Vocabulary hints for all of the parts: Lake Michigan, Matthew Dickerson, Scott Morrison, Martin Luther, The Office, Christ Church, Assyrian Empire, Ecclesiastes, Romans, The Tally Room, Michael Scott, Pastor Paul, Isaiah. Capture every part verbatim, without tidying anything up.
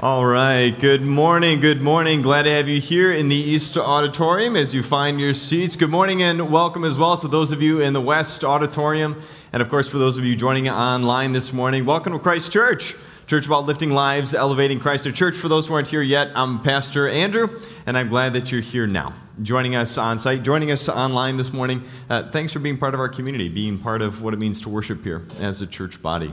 All right, good morning, good morning. Glad to have you here in the East Auditorium as you find your seats. Good morning and welcome as well to those of you in the West Auditorium. And of course, for those of you joining online this morning, welcome to Christ Church. Church about lifting lives, elevating Christ. The church, for those who aren't here yet, I'm Pastor Andrew, and I'm glad that you're here now. Joining us on site, joining us online this morning, uh, thanks for being part of our community, being part of what it means to worship here as a church body.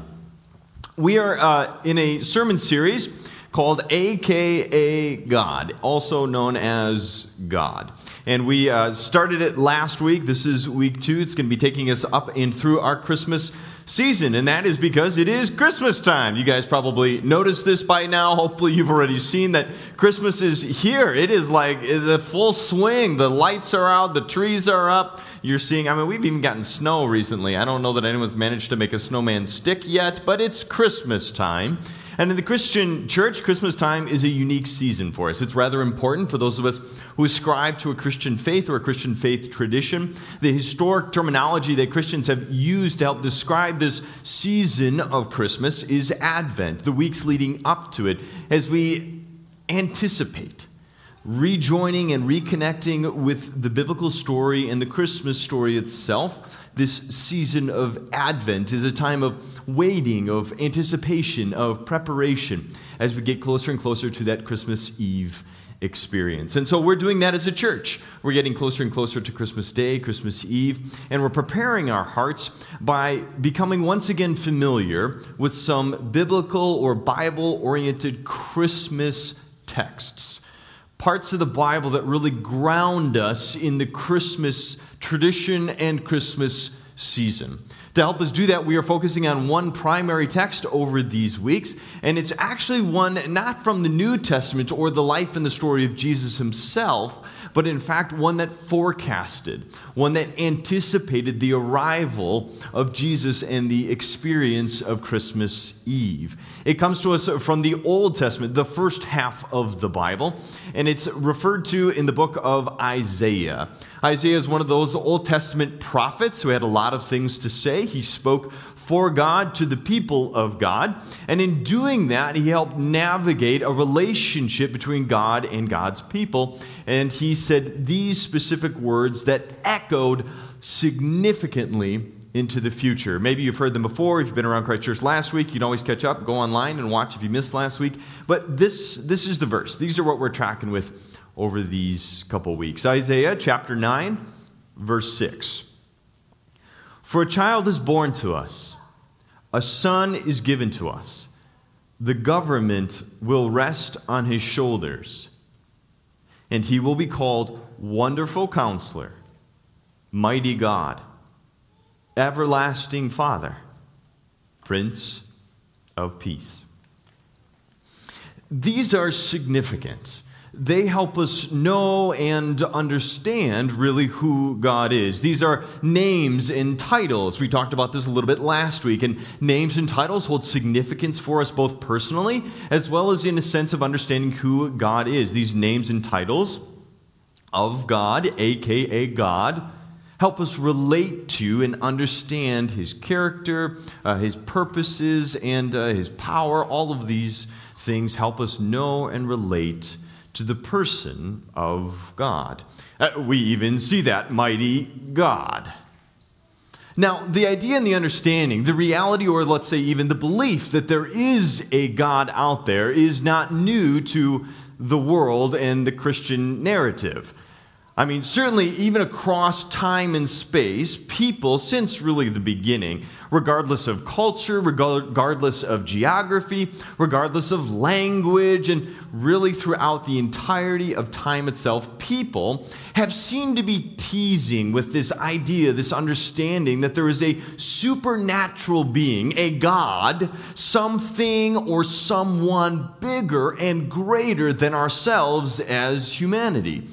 We are uh, in a sermon series called A K A God, also known as God. And we uh, started it last week. This is week two. It's going to be taking us up and through our Christmas season, and that is because it is Christmas time. You guys probably noticed this by now. Hopefully you've already seen that Christmas is here. It is like the full swing. The lights are out. The trees are up. You're seeing, I mean, we've even gotten snow recently. I don't know that anyone's managed to make a snowman stick yet, but it's Christmas time. And in the Christian church, Christmas time is a unique season for us. It's rather important for those of us who ascribe to a Christian faith or a Christian faith tradition. The historic terminology that Christians have used to help describe this season of Christmas is Advent, the weeks leading up to it, as we anticipate rejoining and reconnecting with the biblical story and the Christmas story itself. This season of Advent is a time of waiting, of anticipation, of preparation as we get closer and closer to that Christmas Eve experience. And so we're doing that as a church. We're getting closer and closer to Christmas Day, Christmas Eve, and we're preparing our hearts by becoming once again familiar with some biblical or Bible-oriented Christmas texts. Parts of the Bible that really ground us in the Christmas tradition and Christmas season. To help us do that, we are focusing on one primary text over these weeks, and it's actually one not from the New Testament or the life and the story of Jesus himself, but in fact one that forecasted, one that anticipated the arrival of Jesus and the experience of Christmas Eve. It comes to us from the Old Testament, the first half of the Bible, and it's referred to in the book of Isaiah. Isaiah is one of those Old Testament prophets who had a lot of things to say. He spoke for God to the people of God, and in doing that, he helped navigate a relationship between God and God's people, and he said these specific words that echoed significantly into the future. Maybe you've heard them before. If you've been around Christ Church last week, you can always catch up, go online and watch if you missed last week, but this, this is the verse. These are what we're tracking with over these couple weeks. Isaiah chapter nine, verse six. For a child is born to us, a son is given to us. The government will rest on his shoulders, and he will be called Wonderful Counselor, Mighty God, Everlasting Father, Prince of Peace. These are significant. They help us know and understand really who God is. These are names and titles. We talked about this a little bit last week, and names and titles hold significance for us both personally as well as in a sense of understanding who God is. These names and titles of God, A K A God, help us relate to and understand his character, uh, his purposes, and uh, his power. All of these things help us know and relate to the person of God. Uh, we even see that mighty God. Now, the idea and the understanding, the reality, or let's say even the belief that there is a God out there is not new to the world and the Christian narrative. I mean, certainly even across time and space, people, since really the beginning, regardless of culture, regardless of geography, regardless of language, and really throughout the entirety of time itself, people have seemed to be teasing with this idea, this understanding that there is a supernatural being, a God, something or someone bigger and greater than ourselves as humanity.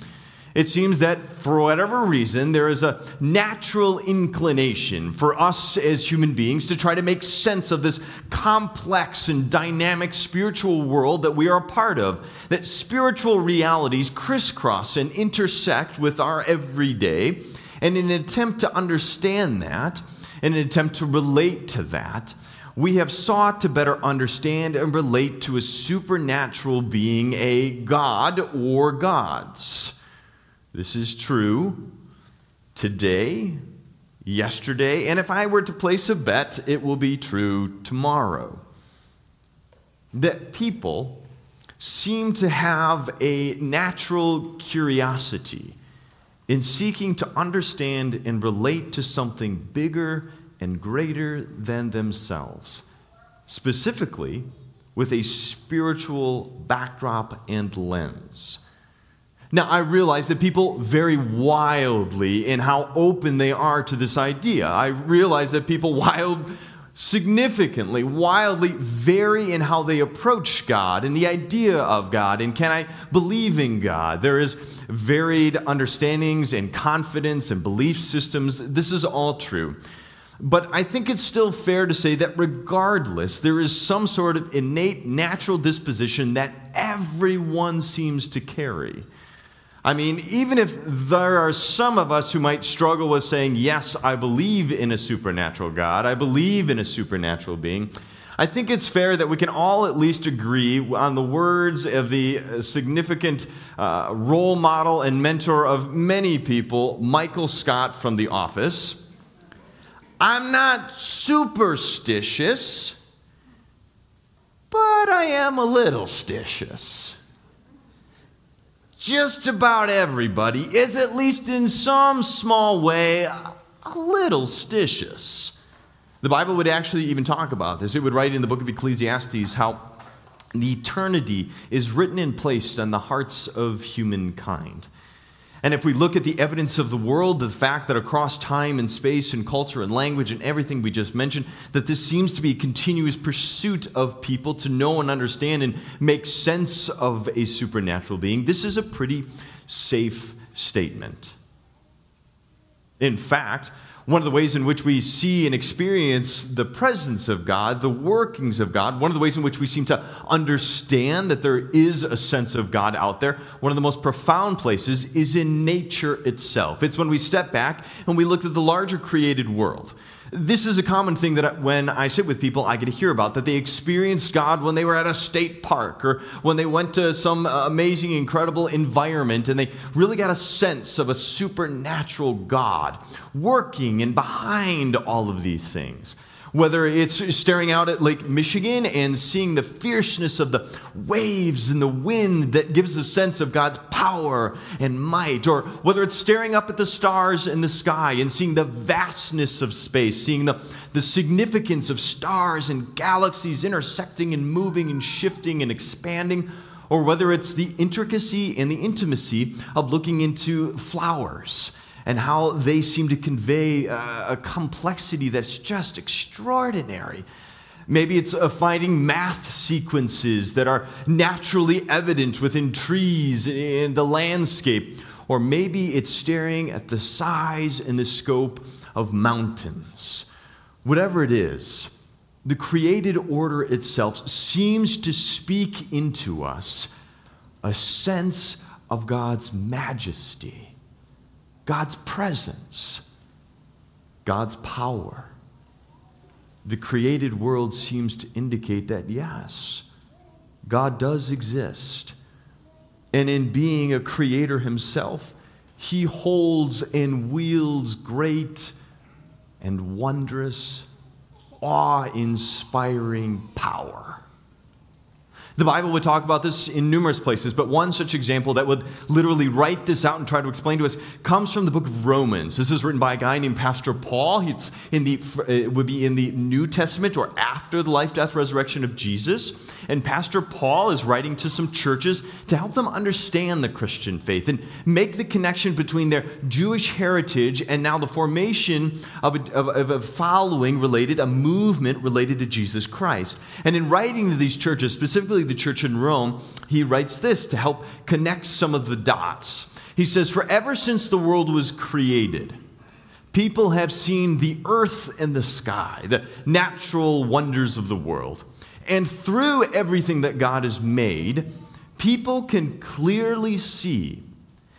It seems that for whatever reason, there is a natural inclination for us as human beings to try to make sense of this complex and dynamic spiritual world that we are a part of, that spiritual realities crisscross and intersect with our everyday. And in an attempt to understand that, in an attempt to relate to that, we have sought to better understand and relate to a supernatural being, a God or gods. This is true today, yesterday, and if I were to place a bet, it will be true tomorrow. That people seem to have a natural curiosity in seeking to understand and relate to something bigger and greater than themselves, specifically with a spiritual backdrop and lens. Now, I realize that people vary wildly in how open they are to this idea. I realize that people wild, significantly, wildly vary in how they approach God and the idea of God, and can I believe in God? There is varied understandings and confidence and belief systems. This is all true. But I think it's still fair to say that regardless, there is some sort of innate natural disposition that everyone seems to carry. I mean, even if there are some of us who might struggle with saying, yes, I believe in a supernatural God, I believe in a supernatural being, I think it's fair that we can all at least agree on the words of the significant uh, role model and mentor of many people, Michael Scott from The Office. I'm not superstitious, but I am a little stitious. Just about everybody is, at least in some small way, a little stitious. The Bible would actually even talk about this. It would write in the book of Ecclesiastes how the eternity is written and placed on the hearts of humankind. And if we look at the evidence of the world, the fact that across time and space and culture and language and everything we just mentioned, that this seems to be a continuous pursuit of people to know and understand and make sense of a supernatural being, this is a pretty safe statement. In fact, one of the ways in which we see and experience the presence of God, the workings of God, one of the ways in which we seem to understand that there is a sense of God out there, one of the most profound places is in nature itself. It's when we step back and we look at the larger created world. This is a common thing that when I sit with people, I get to hear about, that they experienced God when they were at a state park or when they went to some amazing, incredible environment, and they really got a sense of a supernatural God working and behind all of these things. Whether it's staring out at Lake Michigan and seeing the fierceness of the waves and the wind that gives a sense of God's power and might, or whether it's staring up at the stars in the sky and seeing the vastness of space, seeing the, the significance of stars and galaxies intersecting and moving and shifting and expanding, or whether it's the intricacy and the intimacy of looking into flowers and how they seem to convey a complexity that's just extraordinary. Maybe it's finding math sequences that are naturally evident within trees and the landscape. Or maybe it's staring at the size and the scope of mountains. Whatever it is, the created order itself seems to speak into us a sense of God's majesty, God's presence, God's power. The created world seems to indicate that, yes, God does exist. And in being a creator himself, he holds and wields great and wondrous, awe-inspiring power. The Bible would talk about this in numerous places, but one such example that would literally write this out and try to explain to us comes from the book of Romans. This is written by a guy named Pastor Paul. It's in the, it would be in the New Testament or after the life, death, resurrection of Jesus. And Pastor Paul is writing to some churches to help them understand the Christian faith and make the connection between their Jewish heritage and now the formation of a, of a following related, a movement related to Jesus Christ. And in writing to these churches, specifically the church in Rome, he writes this to help connect some of the dots. He says, "For ever since the world was created, people have seen the earth and the sky, the natural wonders of the world. And through everything that God has made, people can clearly see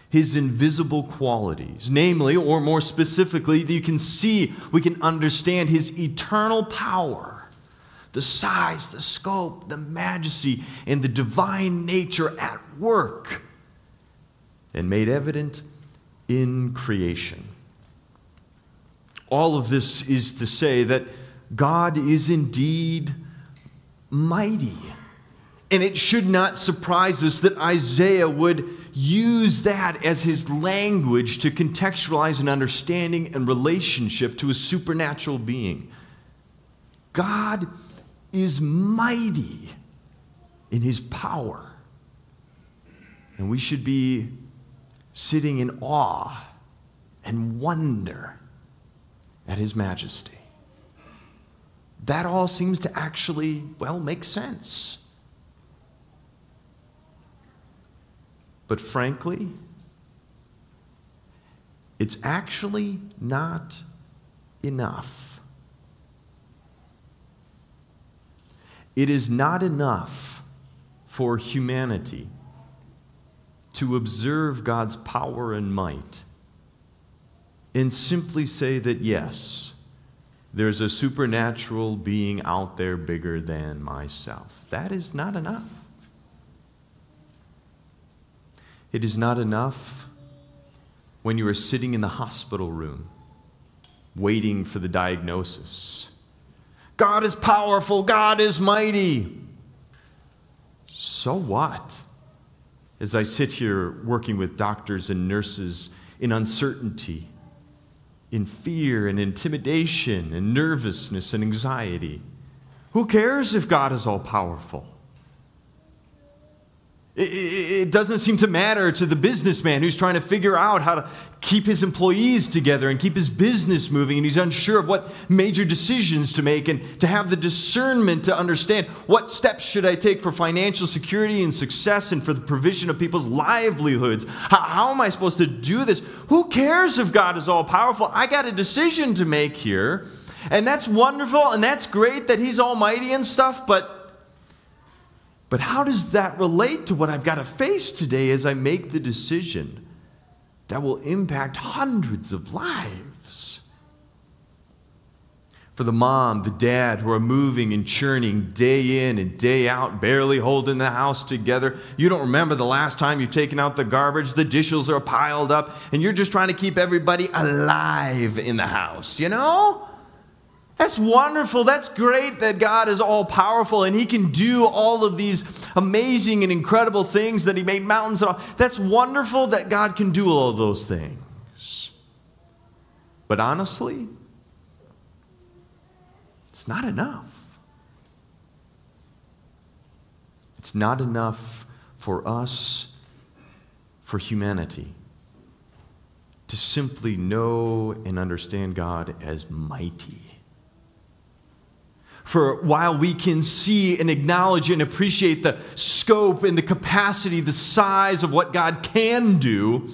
his invisible qualities, namely, or more specifically, that you can see, we can understand his eternal power the size, the scope, the majesty, and the divine nature at work and made evident in creation. All of this is to say that God is indeed mighty. And it should not surprise us that Isaiah would use that as his language to contextualize an understanding and relationship to a supernatural being. God is mighty in his power. And we should be sitting in awe and wonder at his majesty. That all seems to actually, well, make sense. But frankly, it's actually not enough. It is not enough for humanity to observe God's power and might and simply say that, yes, there's a supernatural being out there bigger than myself. That is not enough. It is not enough when you are sitting in the hospital room waiting for the diagnosis. God is powerful. God is mighty. So what? As I sit here working with doctors and nurses in uncertainty, in fear and intimidation and nervousness and anxiety, who cares if God is all-powerful? It doesn't seem to matter to the businessman who's trying to figure out how to keep his employees together and keep his business moving, and he's unsure of what major decisions to make and to have the discernment to understand what steps should I take for financial security and success and for the provision of people's livelihoods. How, how am I supposed to do this? Who cares if God is all-powerful? I got a decision to make here, and that's wonderful, and that's great that he's almighty and stuff, but But how does that relate to what I've got to face today as I make the decision that will impact hundreds of lives? For the mom, the dad who are moving and churning day in and day out, barely holding the house together. You don't remember the last time you've taken out the garbage, the dishes are piled up, and you're just trying to keep everybody alive in the house, you know? That's wonderful. That's great that God is all-powerful and he can do all of these amazing and incredible things, that he made mountains and all. That's wonderful that God can do all of those things. But honestly, it's not enough. It's not enough for us, for humanity, to simply know and understand God as mighty. For while we can see and acknowledge and appreciate the scope and the capacity, the size of what God can do,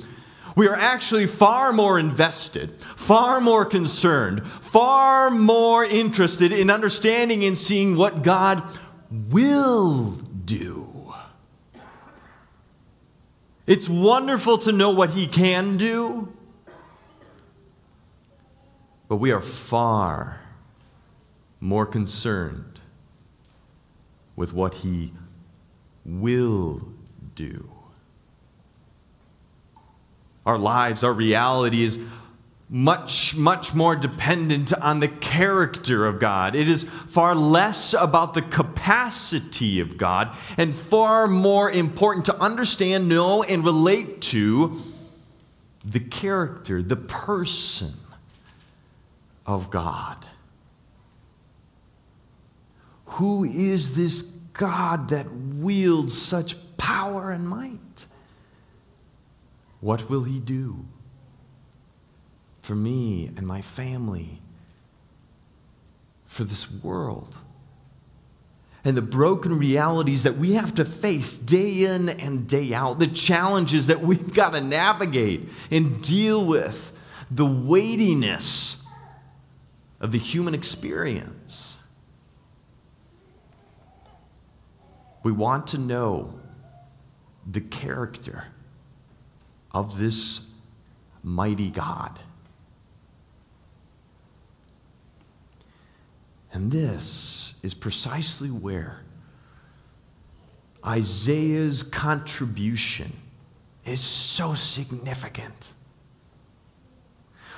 we are actually far more invested, far more concerned, far more interested in understanding and seeing what God will do. It's wonderful to know what he can do, but we are far more concerned with what he will do. Our lives, our reality is much, much more dependent on the character of God. It is far less about the capacity of God and far more important to understand, know, and relate to the character, the person of God. Who is this God that wields such power and might? What will he do for me and my family, for this world, and the broken realities that we have to face day in and day out, the challenges that we've got to navigate and deal with, the weightiness of the human experience? We want to know the character of this mighty God. And this is precisely where Isaiah's contribution is so significant.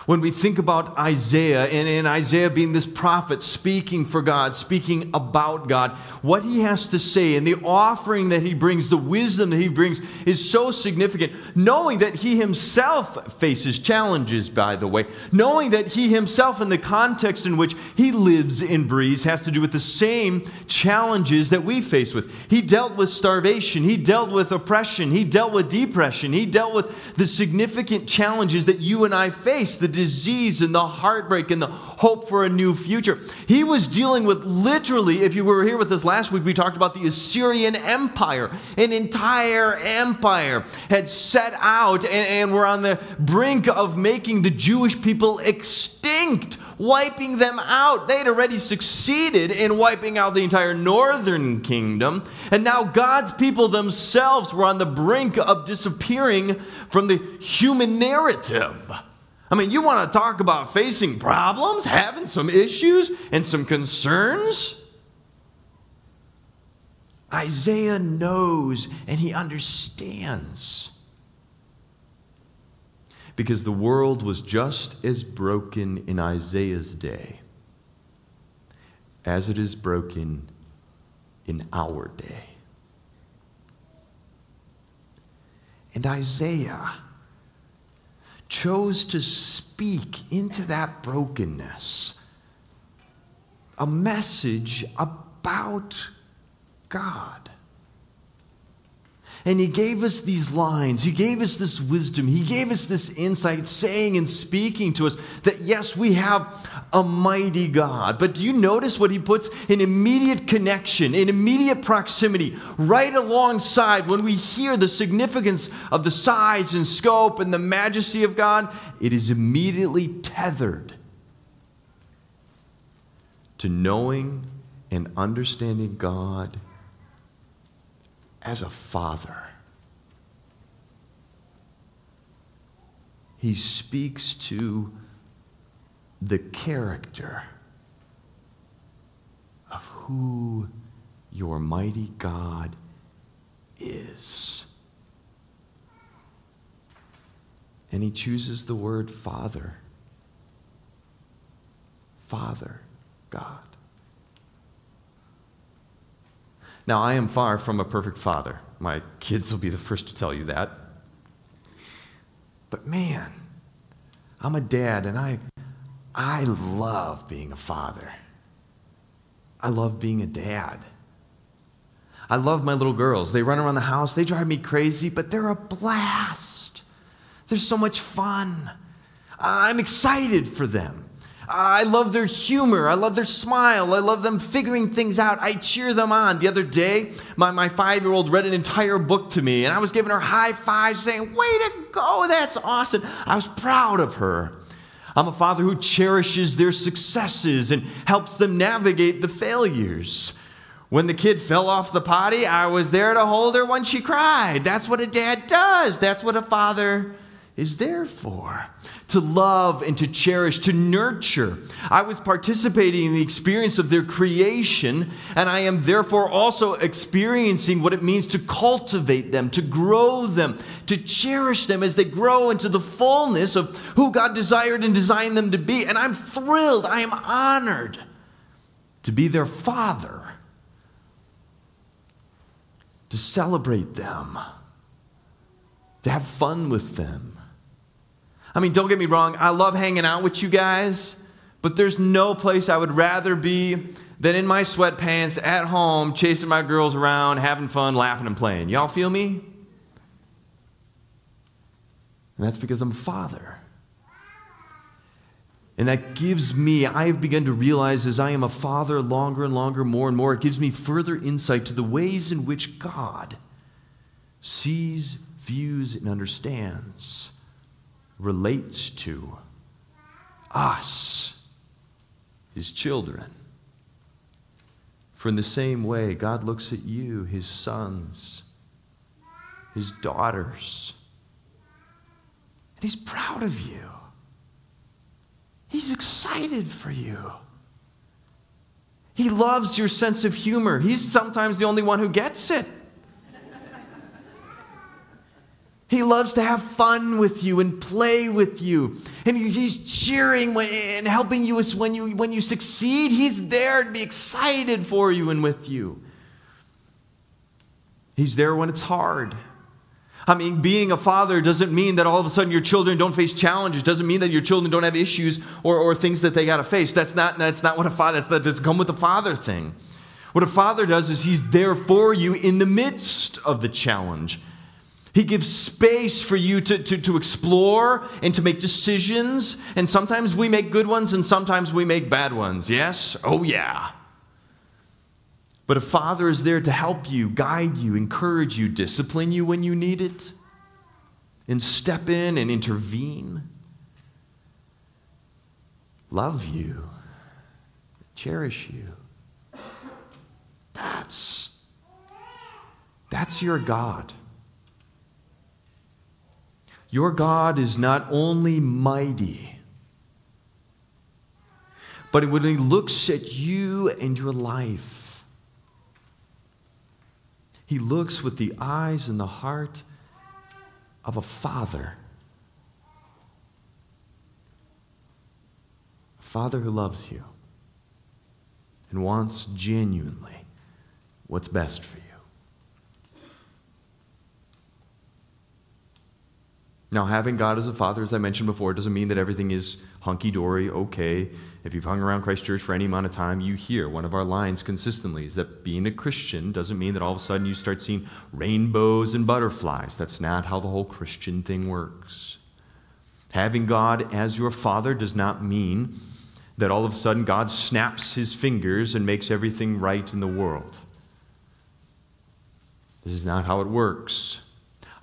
When we think about Isaiah, and, and Isaiah being this prophet speaking for God, speaking about God, what he has to say and the offering that he brings, the wisdom that he brings is so significant. Knowing that he himself faces challenges, by the way. Knowing that he himself, in the context in which he lives and breathes, has to do with the same challenges that we face with. He dealt with starvation. He dealt with oppression. He dealt with depression. He dealt with the significant challenges that you and I face. The disease and the heartbreak and the hope for a new future. He was dealing with literally, if you were here with us last week, we talked about the Assyrian Empire. An entire empire had set out and, and were on the brink of making the Jewish people extinct, wiping them out. They had already succeeded in wiping out the entire northern kingdom. And now God's people themselves were on the brink of disappearing from the human narrative. I mean, you want to talk about facing problems, having some issues and some concerns? Isaiah knows and he understands. Because the world was just as broken in Isaiah's day as it is broken in our day. And Isaiah chose to speak into that brokenness a message about God. And he gave us these lines. He gave us this wisdom. He gave us this insight, saying and speaking to us that, yes, we have a mighty God. But do you notice what he puts? An immediate connection, an immediate proximity, right alongside. When we hear the significance of the size and scope and the majesty of God, it is immediately tethered to knowing and understanding God as a father. He speaks to the character of who your mighty God is. And he chooses the word Father. Father God. Now, I am far from a perfect father. My kids will be the first to tell you that. But man, I'm a dad, and I, I love being a father. I love being a dad. I love my little girls. They run around the house. They drive me crazy, but they're a blast. They're so much fun. I'm excited for them. I love their humor. I love their smile. I love them figuring things out. I cheer them on. The other day, my, my five-year-old read an entire book to me, and I was giving her high fives, saying, way to go, that's awesome. I was proud of her. I'm a father who cherishes their successes and helps them navigate the failures. When the kid fell off the potty, I was there to hold her when she cried. That's what a dad does. That's what a father does. Is there for, to love and to cherish, to nurture. I was participating in the experience of their creation, and I am therefore also experiencing what it means to cultivate them, to grow them, to cherish them as they grow into the fullness of who God desired and designed them to be. And I'm thrilled, I am honored to be their father, to celebrate them, to have fun with them. I mean, don't get me wrong, I love hanging out with you guys, but there's no place I would rather be than in my sweatpants at home, chasing my girls around, having fun, laughing and playing. Y'all feel me? And that's because I'm a father. And that gives me, I have begun to realize as I am a father longer and longer, more and more, it gives me further insight to the ways in which God sees, views, and understands, relates to us, his children. For in the same way, God looks at you, his sons, his daughters, and he's proud of you. He's excited for you. He loves your sense of humor. He's sometimes the only one who gets it. He loves to have fun with you and play with you. And he's cheering and helping you when you, when you succeed. He's there to be excited for you and with you. He's there when it's hard. I mean, being a father doesn't mean that all of a sudden your children don't face challenges. Doesn't mean that your children don't have issues or, or things that they got to face. That's not, that's not what a father, that's that doesn't come with a father thing. What a father does is he's there for you in the midst of the challenge. He gives space for you to, to, to explore and to make decisions. And sometimes we make good ones and sometimes we make bad ones. Yes? Oh, yeah. But a father is there to help you, guide you, encourage you, discipline you when you need it, and step in and intervene. Love you. Cherish you. That's, that's your God. Your God is not only mighty, but when he looks at you and your life, he looks with the eyes and the heart of a father. A father who loves you and wants genuinely what's best for you. Now, having God as a father, as I mentioned before, doesn't mean that everything is hunky-dory, okay. If you've hung around Christ Church for any amount of time, you hear one of our lines consistently is that being a Christian doesn't mean that all of a sudden you start seeing rainbows and butterflies. That's not how the whole Christian thing works. Having God as your father does not mean that all of a sudden God snaps his fingers and makes everything right in the world. This is not how it works.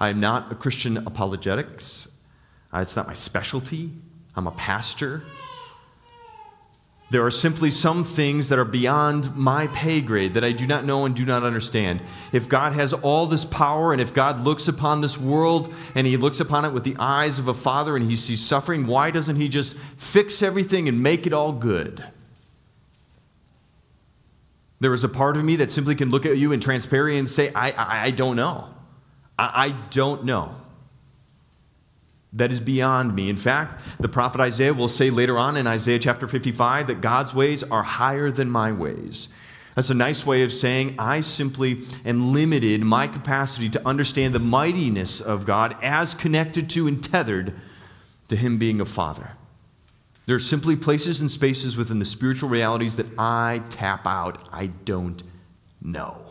I am not a Christian apologetics. Uh, it's not my specialty. I'm a pastor. There are simply some things that are beyond my pay grade that I do not know and do not understand. If God has all this power and if God looks upon this world and he looks upon it with the eyes of a father and he sees suffering, why doesn't he just fix everything and make it all good? There is a part of me that simply can look at you in transparency and say, I, I, I don't know. I don't know. That is beyond me. In fact, the prophet Isaiah will say later on in Isaiah chapter fifty-five that God's ways are higher than my ways. That's a nice way of saying I simply am limited in my capacity to understand the mightiness of God as connected to and tethered to him being a father. There are simply places and spaces within the spiritual realities that I tap out. I don't know.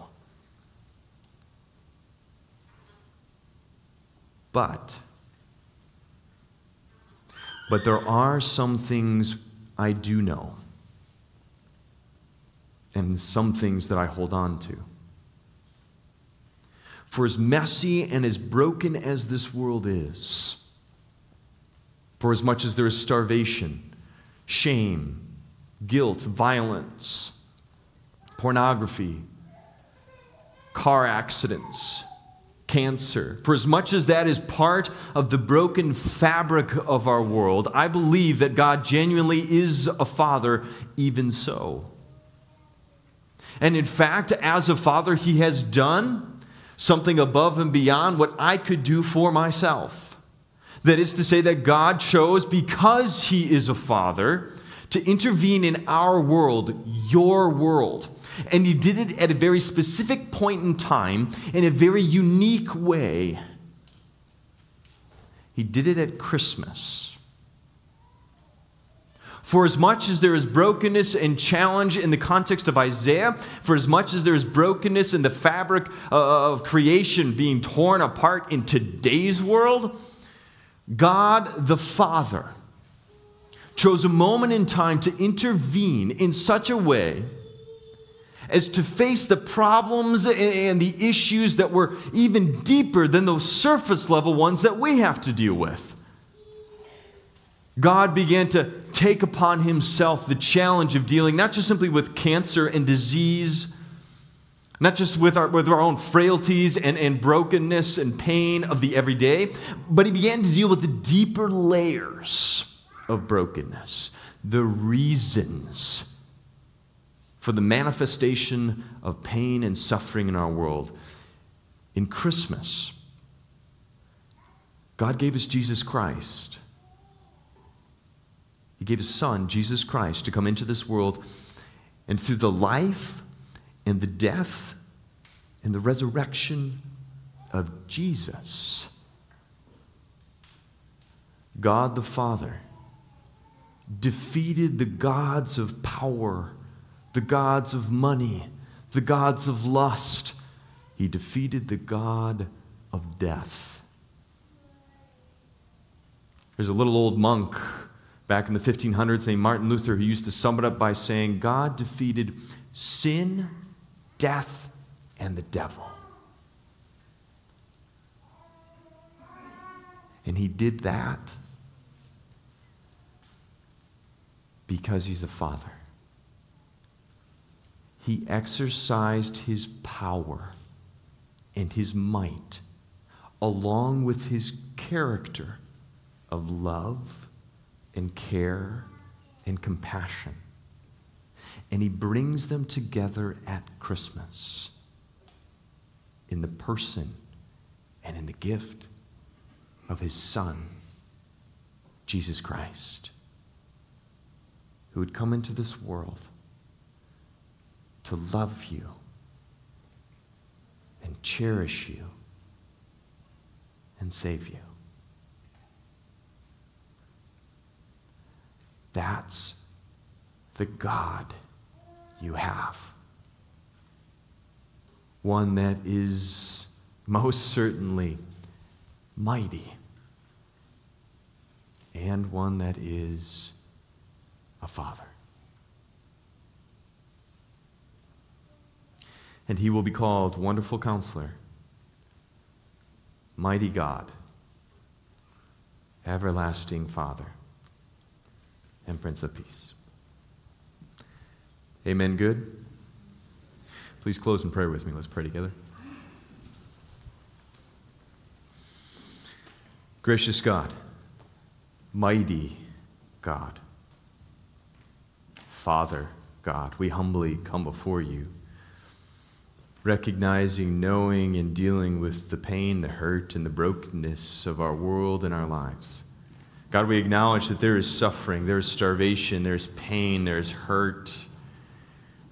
But, but there are some things I do know and some things that I hold on to. For as messy and as broken as this world is, for as much as there is starvation, shame, guilt, violence, pornography, car accidents, cancer. For as much as that is part of the broken fabric of our world, I believe that God genuinely is a father, even so. And in fact, as a father, he has done something above and beyond what I could do for myself. That is to say that God chose, because he is a father, to intervene in our world, your world. And he did it at a very specific point in time, in a very unique way. He did it at Christmas. For as much as there is brokenness and challenge in the context of Isaiah, for as much as there is brokenness in the fabric of creation being torn apart in today's world, God the Father chose a moment in time to intervene in such a way as to face the problems and the issues that were even deeper than those surface level ones that we have to deal with. God began to take upon himself the challenge of dealing not just simply with cancer and disease, not just with our, with our own frailties and, and brokenness and pain of the everyday, but he began to deal with the deeper layers of brokenness, the reasons for the manifestation of pain and suffering in our world. In Christmas, God gave us Jesus Christ. He gave his son, Jesus Christ, to come into this world, and through the life and the death and the resurrection of Jesus, God the Father defeated the gods of power, the gods of money, the gods of lust. He defeated the god of death. There's a little old monk back in the fifteen hundreds named Martin Luther who used to sum it up by saying, God defeated sin, death, and the devil. And he did that because he's a father. He exercised his power and his might, along with his character of love and care and compassion. And he brings them together at Christmas in the person and in the gift of his son, Jesus Christ, who would come into this world to love you and cherish you and save you. That's the God you have. One that is most certainly mighty, and one that is a father. And he will be called Wonderful Counselor, Mighty God, Everlasting Father, and Prince of Peace. Amen, good? Please close in prayer with me. Let's pray together. Gracious God, mighty God, Father God, we humbly come before you, recognizing, knowing, and dealing with the pain, the hurt, and the brokenness of our world and our lives. God, we acknowledge that there is suffering, there is starvation, there is pain, there is hurt,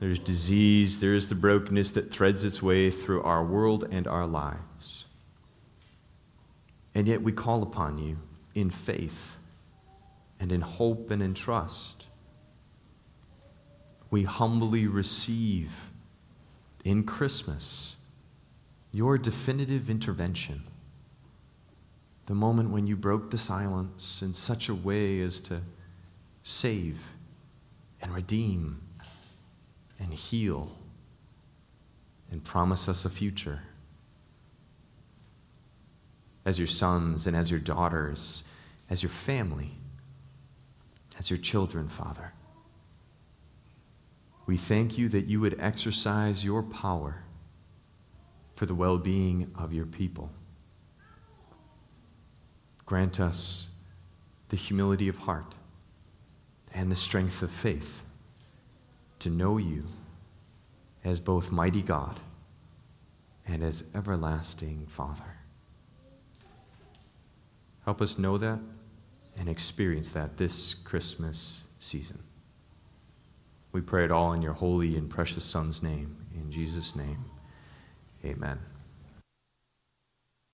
there is disease, there is the brokenness that threads its way through our world and our lives. And yet we call upon you in faith and in hope and in trust. We humbly receive in Christmas your definitive intervention, the moment when you broke the silence in such a way as to save and redeem and heal and promise us a future. As your sons and as your daughters, as your family, as your children, Father, we thank you that you would exercise your power for the well-being of your people. Grant us the humility of heart and the strength of faith to know you as both mighty God and as everlasting Father. Help us know that and experience that this Christmas season. We pray it all in your holy and precious Son's name. In Jesus' name, amen.